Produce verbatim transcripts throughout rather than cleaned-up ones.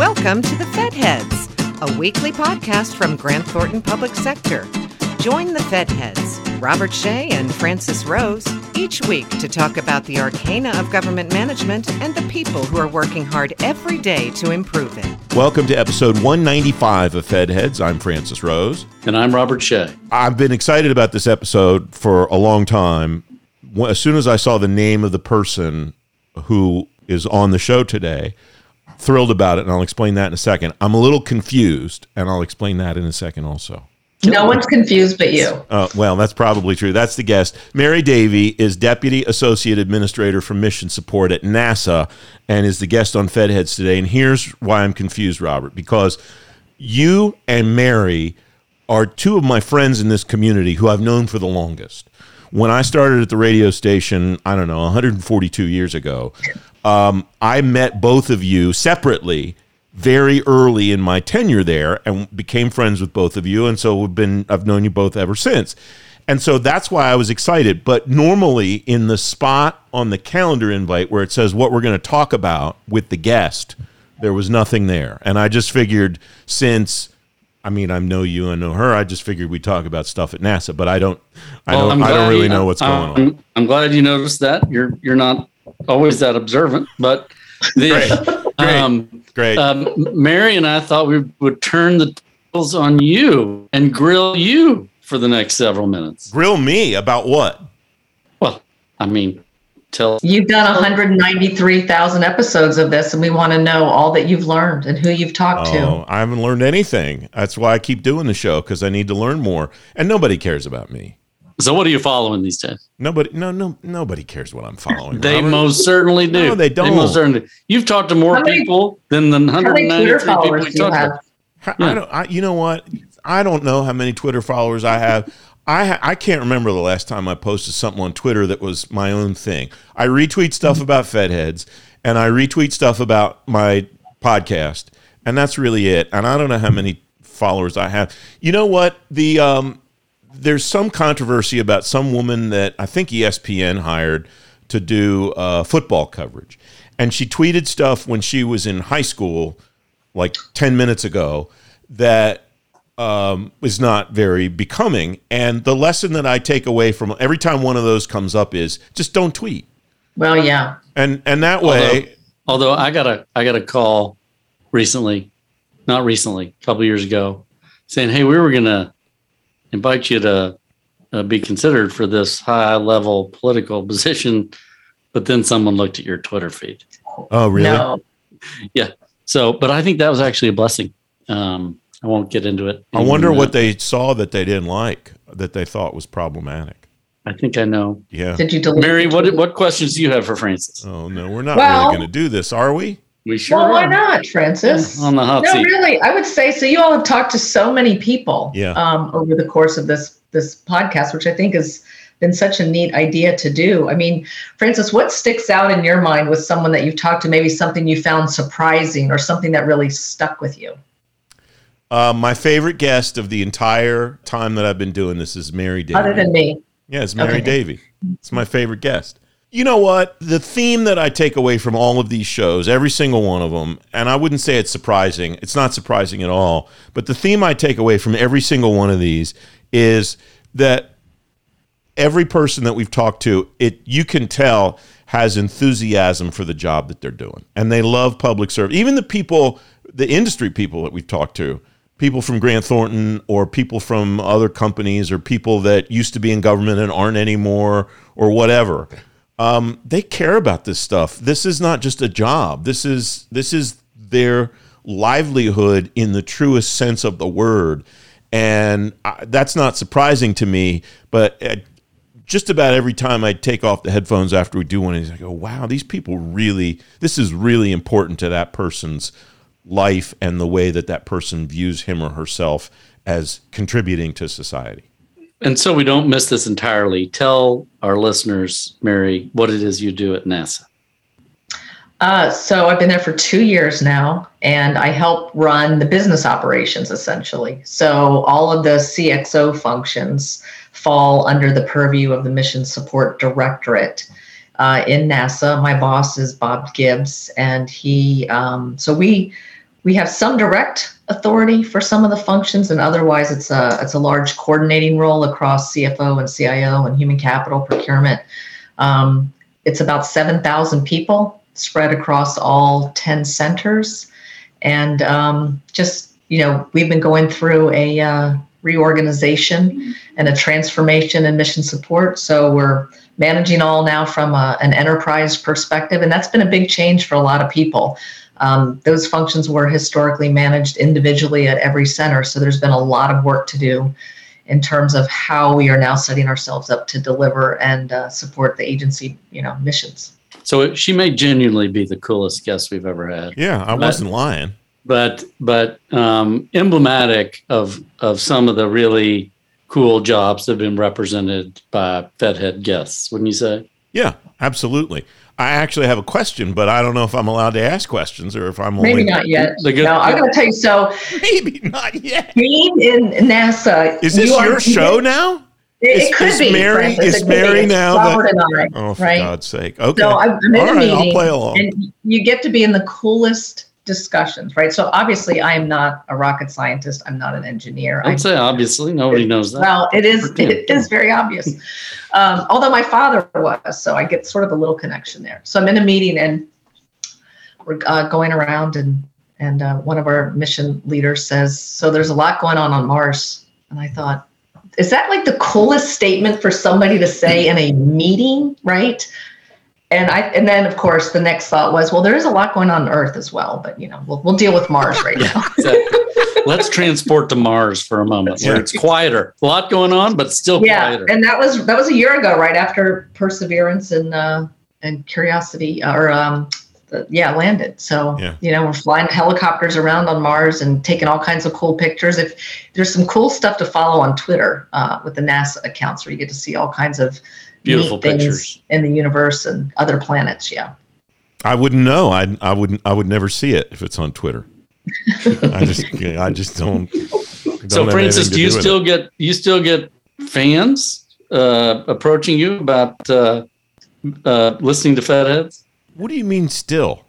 Welcome to the Fed Heads, a weekly podcast from Grant Thornton Public Sector. Join the Fed Heads, Robert Shea and Francis Rose, each week to talk about the arcana of government management and the people who are working hard every day to improve it. Welcome to episode one ninety-five of Fed Heads. I'm Francis Rose. And I'm Robert Shea. I've been excited about this episode for a long time. As soon as I saw the name of the person who is on the show today, thrilled about it, and I'll explain that in a second. I'm a little confused, and I'll explain that in a second also. No one's confused but you. Uh, well, that's probably true. That's the guest. Mary Davey is Deputy Associate Administrator for Mission Support at NASA and is the guest on Fed Heads today. And here's why I'm confused, Robert, because you and Mary are two of my friends in this community who I've known for the longest. When I started at the radio station, I don't know, one hundred forty-two years ago, um, I met both of you separately very early in my tenure there and became friends with both of you. And so we've been, I've known you both ever since. And so that's why I was excited. But normally in the spot on the calendar invite where it says what we're going to talk about with the guest, there was nothing there. And I just figured since... I mean, I know you and know her. I just figured we'd talk about stuff at NASA, but I don't, I well, don't, I don't really you, know what's I'm, going on. I'm glad you noticed that. You're you're not always that observant, but the, great, um, great. Um, Mary and I thought we would turn the tables on you and grill you for the next several minutes. Grill me about what? Well, I mean, tell you've done one hundred ninety-three thousand episodes of this, and we want to know all that you've learned and who you've talked oh, to. I haven't learned anything. That's why I keep doing the show, because I need to learn more. And nobody cares about me. So what are you following these days? Nobody, no, no, nobody cares what I'm following. They Robert. Most certainly do. No, they don't. They most certainly do. You've talked to more many, people than the one hundred ninety-three people we talked about. I, yeah. I don't, I, you know what? I don't know how many Twitter followers I have. I I can't remember the last time I posted something on Twitter that was my own thing. I retweet stuff about Fed Heads, and I retweet stuff about my podcast, and that's really it. And I don't know how many followers I have. You know what? The um, there's some controversy about some woman that I think E S P N hired to do uh, football coverage, and she tweeted stuff when she was in high school, like ten minutes ago, that. Um, is not very becoming. And the lesson that I take away from every time one of those comes up is just don't tweet. Well, yeah. And and that way. Although, although I got a I got a call recently, not recently, a couple of years ago, saying, hey, we were going to invite you to uh, be considered for this high level political position. But then someone looked at your Twitter feed. Oh, really? No. Yeah. So, but I think that was actually a blessing. Um, I won't get into it. I wonder what they saw that they didn't like, that they thought was problematic. I think I know. Yeah. Did you delete Mary, what what questions do you have for Francis? Oh, no, we're not well, really going to do this, are we? We sure Well, why are. Not, Francis? Yeah, on the hot no, seat. No, really, I would say, so you all have talked to so many people yeah. um, over the course of this this podcast, which I think has been such a neat idea to do. I mean, Francis, what sticks out in your mind with someone that you've talked to, maybe something you found surprising or something that really stuck with you? Uh, my favorite guest of the entire time that I've been doing this is Mary Davey. Other than me. Yeah, it's Mary okay. Davey. It's my favorite guest. You know what? The theme that I take away from all of these shows, every single one of them, and I wouldn't say it's surprising. It's not surprising at all. But the theme I take away from every single one of these is that every person that we've talked to, it you can tell has enthusiasm for the job that they're doing. And they love public service. Even the people, the industry people that we've talked to, people from Grant Thornton or people from other companies or people that used to be in government and aren't anymore or whatever. Um, they care about this stuff. This is not just a job. This is this is their livelihood in the truest sense of the word. And I, that's not surprising to me, but I, just about every time I take off the headphones after we do one, I go, wow, these people really, this is really important to that person's life and the way that that person views him or herself as contributing to society. And so we don't miss this entirely. Tell our listeners, Mary, what it is you do at NASA. Uh, so I've been there for two years now, and I help run the business operations, essentially. So all of the C X O functions fall under the purview of the Mission Support Directorate. Uh, in NASA, my boss is Bob Gibbs, and he, um, so we We have some direct authority for some of the functions, and otherwise it's a it's a large coordinating role across C F O and C I O and human capital, procurement. Um, it's about seven thousand people spread across all ten centers. And um, just, you know, we've been going through a uh, reorganization and a transformation in mission support. So we're managing all now from a, an enterprise perspective, and that's been a big change for a lot of people. Um, those functions were historically managed individually at every center, so there's been a lot of work to do in terms of how we are now setting ourselves up to deliver and uh, support the agency, you know, missions. So she may genuinely be the coolest guest we've ever had. Yeah, I but, wasn't lying. But but um, emblematic of of some of the really cool jobs that have been represented by FedHead guests, wouldn't you say? Yeah, absolutely. I actually have a question, but I don't know if I'm allowed to ask questions or if I'm only... Maybe not yet. No, good- I'm going to tell you, so... Maybe not yet. Being in NASA... Is this you your are, show now? It, is, it could is be. Mary, is Mary now... Robert that, and I, oh, for right? God's sake. Okay. So I'm in All a right, meeting, I'll play along. And you get to be in the coolest discussions, right? So obviously, I am not a rocket scientist. I'm not an engineer. I'd say obviously. Nobody it, knows that. Well, it is it is very obvious. Um, although my father was, so I get sort of a little connection there. So I'm in a meeting, and we're uh, going around, and, and uh, one of our mission leaders says, so there's a lot going on on Mars. And I thought, is that like the coolest statement for somebody to say in a meeting, right? And I, and then of course the next thought was, well, there is a lot going on on Earth as well, but you know, we'll we'll deal with Mars right yeah, now. Exactly. Let's transport to Mars for a moment where it's quieter. A lot going on, but still yeah, quieter. Yeah, and that was that was a year ago, right after Perseverance and uh, and Curiosity uh, or um, the, yeah landed. So yeah. you know, we're flying helicopters around on Mars and taking all kinds of cool pictures. If there's some cool stuff to follow on Twitter uh, with the NASA accounts, where you get to see all kinds of beautiful pictures in the universe and other planets. Yeah. I wouldn't know. I, I wouldn't, I would never see it if it's on Twitter. I just, I just don't. don't so Francis, do you do still get, you still get fans, uh, approaching you about, uh, uh, listening to FedHeads? What do you mean still?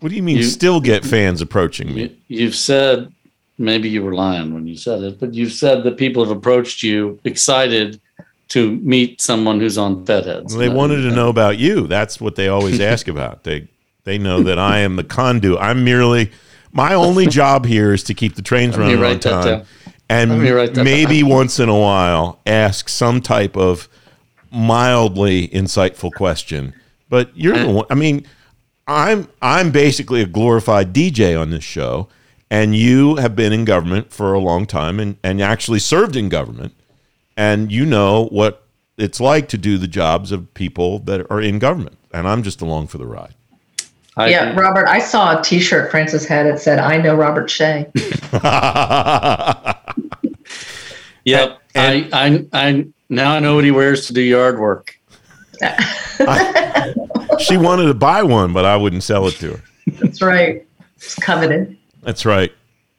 What do you mean you, still get fans approaching me? You, you've said, maybe you were lying when you said it, but you've said that people have approached you excited to meet someone who's on FedHeads. Well, they wanted to know about you. That's what they always ask about. They they know that I am the conduit. I'm merely, my only job here is to keep the trains running on time. And maybe once in a while ask some type of mildly insightful question. But you're the one, I mean, I'm I'm basically a glorified D J on this show, and you have been in government for a long time and, and actually served in government. And you know what it's like to do the jobs of people that are in government. And I'm just along for the ride. I yeah, do. Robert, I saw a T-shirt Francis had that said, I know Robert Shea. Yep. And, and, I, I, I now I know what he wears to do yard work. I, she wanted to buy one, but I wouldn't sell it to her. That's right. It's coveted. That's right.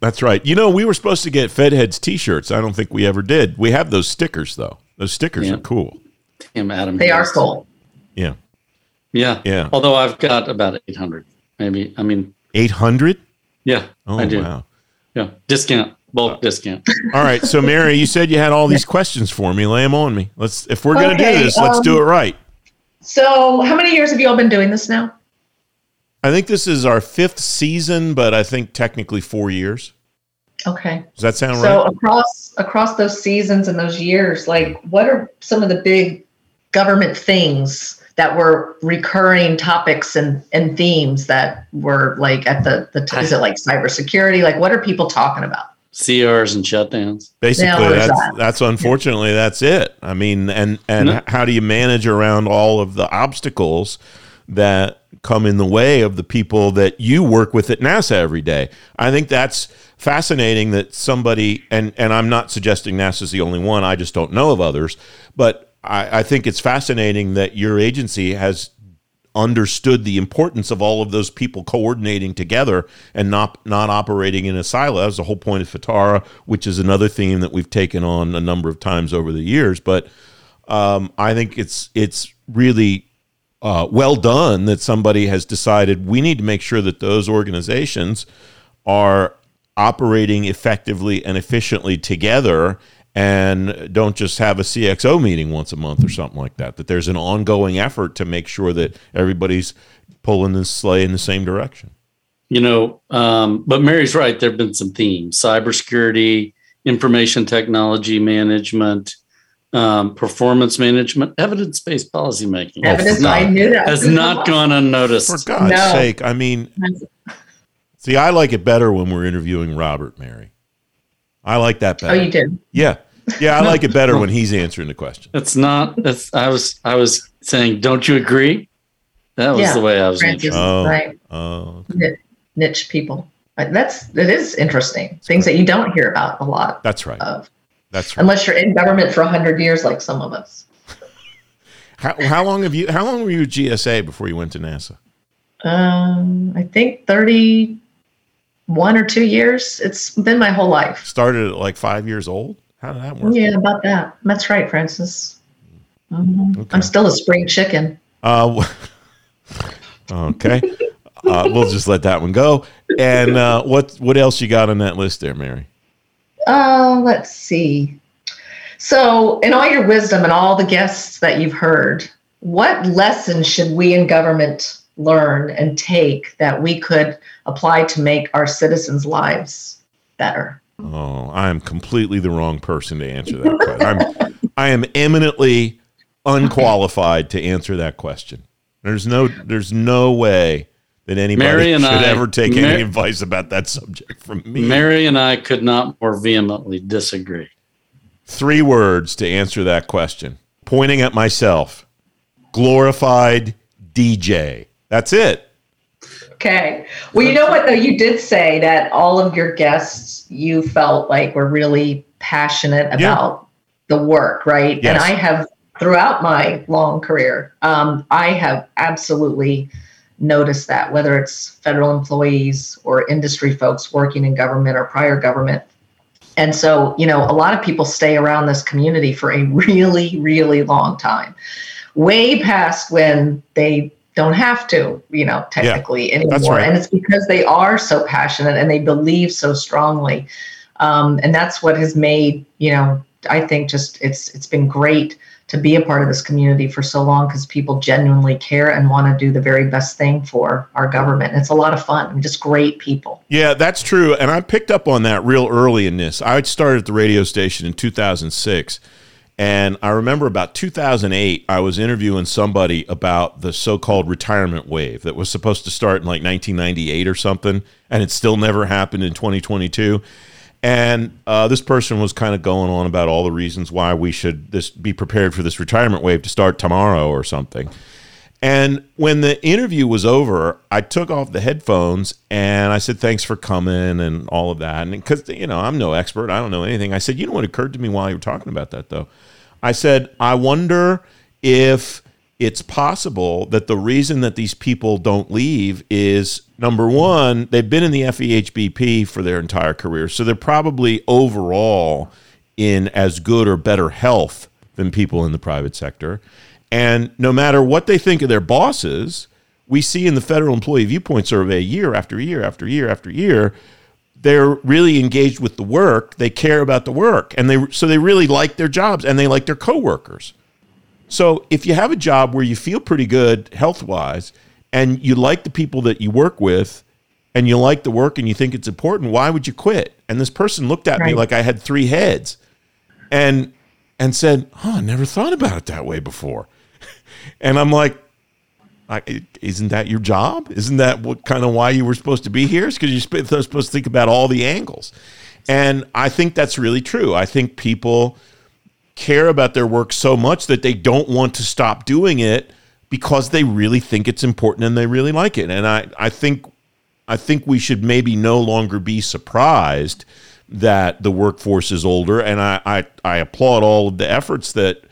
That's right. You know, we were supposed to get FedHeads T-shirts. I don't think we ever did. We have those stickers, though. Those stickers yeah. are cool. Damn, Adam. They are cool. Yeah. Yeah. Yeah. Although I've got about eight hundred, maybe. I mean. eight hundred? Yeah, oh, I do. Wow. Yeah. Discount. Bulk discount. All right. So, Mary, you said you had all these questions for me. Lay them on me. Let's, if we're okay, going to do this, um, let's do it right. So, how many years have you all been doing this now? I think this is our fifth season, but I think technically four years. Okay. Does that sound so right? So across across those seasons and those years, like what are some of the big government things that were recurring topics and, and themes that were like at the, the t- is it like cybersecurity? Like what are people talking about? C Rs and shutdowns. Basically, that's, that. that's unfortunately, that's it. I mean, and, and no. how do you manage around all of the obstacles that come in the way of the people that you work with at NASA every day? I think that's fascinating that somebody, and, and I'm not suggesting NASA's the only one, I just don't know of others, but I, I think it's fascinating that your agency has understood the importance of all of those people coordinating together and not not operating in a silo. That was the whole point of FITARA, which is another theme that we've taken on a number of times over the years. But um, I think it's it's really uh, well done that somebody has decided we need to make sure that those organizations are operating effectively and efficiently together and don't just have a C X O meeting once a month or something like that, that there's an ongoing effort to make sure that everybody's pulling the sleigh in the same direction. You know, um, but Mary's right. There have been some themes: cybersecurity, information technology management, um, performance management, evidence-based policymaking. Evidence, oh, I knew that. Has not gone unnoticed. For God's no. sake. I mean, see, I like it better when we're interviewing Robert, Mary. I like that better. Oh, you do? Yeah. Yeah, I like it better when he's answering the question. It's not, it's, I was I was saying, don't you agree? That was yeah, the way I was thinking. Oh, right. Oh, okay. Niche people. That's that is interesting. That's Things right. that you don't hear about a lot. That's right. Of. That's right. Unless you're in government for a hundred years, like some of us. how, how long have you? How long were you at G S A before you went to NASA? Um, I think thirty-one or two years. It's been my whole life. Started at like five years old. How did that work? Yeah, about that. That's right, Francis. Mm-hmm. Okay. I'm still a spring chicken. Uh, okay. Uh, we'll just let that one go. And uh, what what else you got on that list there, Mary? Uh, let's see. So in all your wisdom and all the guests that you've heard, what lessons should we in government learn and take that we could apply to make our citizens' lives better? Oh, I am completely the wrong person to answer that question. I'm, I am eminently unqualified to answer that question. There's no, there's no way that anybody should I, ever take Mary, any advice about that subject from me. Mary and I could not more vehemently disagree. Three words to answer that question. Pointing at myself. Glorified D J. That's it. Okay. Well, you know what, though? You did say that all of your guests, you felt like were really passionate about yeah. the work, right? Yes. And I have, throughout my long career, um, I have absolutely notice that, whether it's federal employees or industry folks working in government or prior government. And so, you know, a lot of people stay around this community for a really, really long time, way past when they don't have to, you know, technically yeah, anymore. Right. And it's because they are so passionate and they believe so strongly. Um, and that's what has made, you know, I think just it's it's been great to be a part of this community for so long, because people genuinely care and want to do the very best thing for our government. And it's a lot of fun. I mean, just great people. Yeah, that's true. And I picked up on that real early in this. I started at the radio station in two thousand six. And I remember about two thousand eight, I was interviewing somebody about the so-called retirement wave that was supposed to start in like nineteen ninety-eight or something. And it still never happened in twenty twenty-two. And uh, this person was kind of going on about all the reasons why we should this be prepared for this retirement wave to start tomorrow or something. And when the interview was over, I took off the headphones and I said, "Thanks for coming," and all of that. And because, you know, I'm no expert, I don't know anything. I said, you know what occurred to me while you were talking about that, though? I said, I wonder if it's possible that the reason that these people don't leave is, number one, they've been in the F E H B P for their entire career, so they're probably overall in as good or better health than people in the private sector. And no matter what they think of their bosses, we see in the Federal Employee Viewpoint Survey year after year after year after year, they're really engaged with the work, they care about the work, and they so they really like their jobs and they like their coworkers. So if you have a job where you feel pretty good health-wise and you like the people that you work with and you like the work and you think it's important, why would you quit? And this person looked at right. me like I had three heads and and said, oh, I never thought about it that way before. And I'm like, I, isn't that your job? Isn't that what kind of why you were supposed to be here? It's because you're supposed to think about all the angles. And I think that's really true. I think people care about their work so much that they don't want to stop doing it because they really think it's important and they really like it. And I, I think I think we should maybe no longer be surprised that the workforce is older. And I, I, I applaud all of the efforts that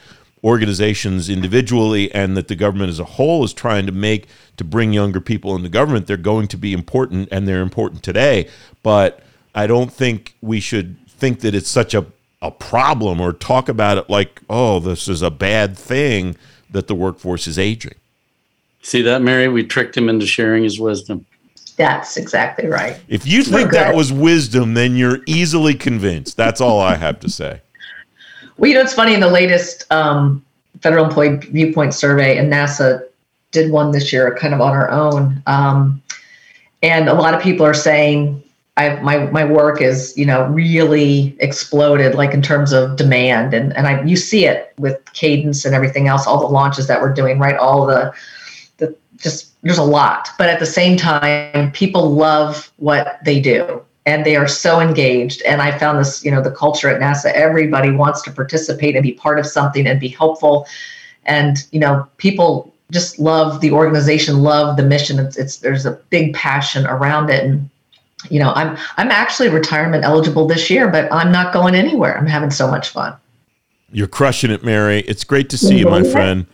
organizations individually and that the government as a whole is trying to make to bring younger people into government. They're going to be important and they're important today. But I don't think we should think that it's such a a problem or talk about it like, oh, this is a bad thing that the workforce is aging. See that, Mary? We tricked him into sharing his wisdom. That's exactly right. If you think that was wisdom, then you're easily convinced. That's all I have to say. Well, you know, it's funny. In the latest um, Federal Employee Viewpoint Survey, and NASA did one this year kind of on our own, um, and a lot of people are saying, I, my my work is, you know, really exploded, like in terms of demand, and and I you see it with Cadence and everything else, all the launches that we're doing, right? All the the just there's a lot, but at the same time, people love what they do, and they are so engaged. And I found this, you know, the culture at NASA, everybody wants to participate and be part of something and be helpful, and you know, people just love the organization, love the mission. It's, it's there's a big passion around it, and you know, I'm I'm actually retirement eligible this year, but I'm not going anywhere. I'm having so much fun. You're crushing it, Mary. It's great to see you, my friend.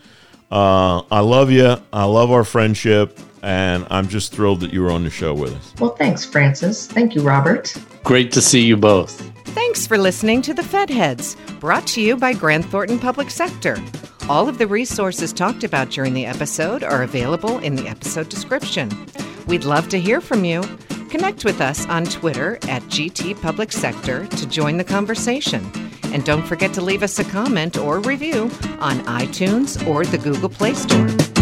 Uh, I love you. I love our friendship. And I'm just thrilled that you were on the show with us. Well, thanks, Francis. Thank you, Robert. Great to see you both. Thanks for listening to The Fed Heads, brought to you by Grant Thornton Public Sector. All of the resources talked about during the episode are available in the episode description. We'd love to hear from you. Connect with us on Twitter at G T Public Sector to join the conversation. And don't forget to leave us a comment or review on iTunes or the Google Play Store.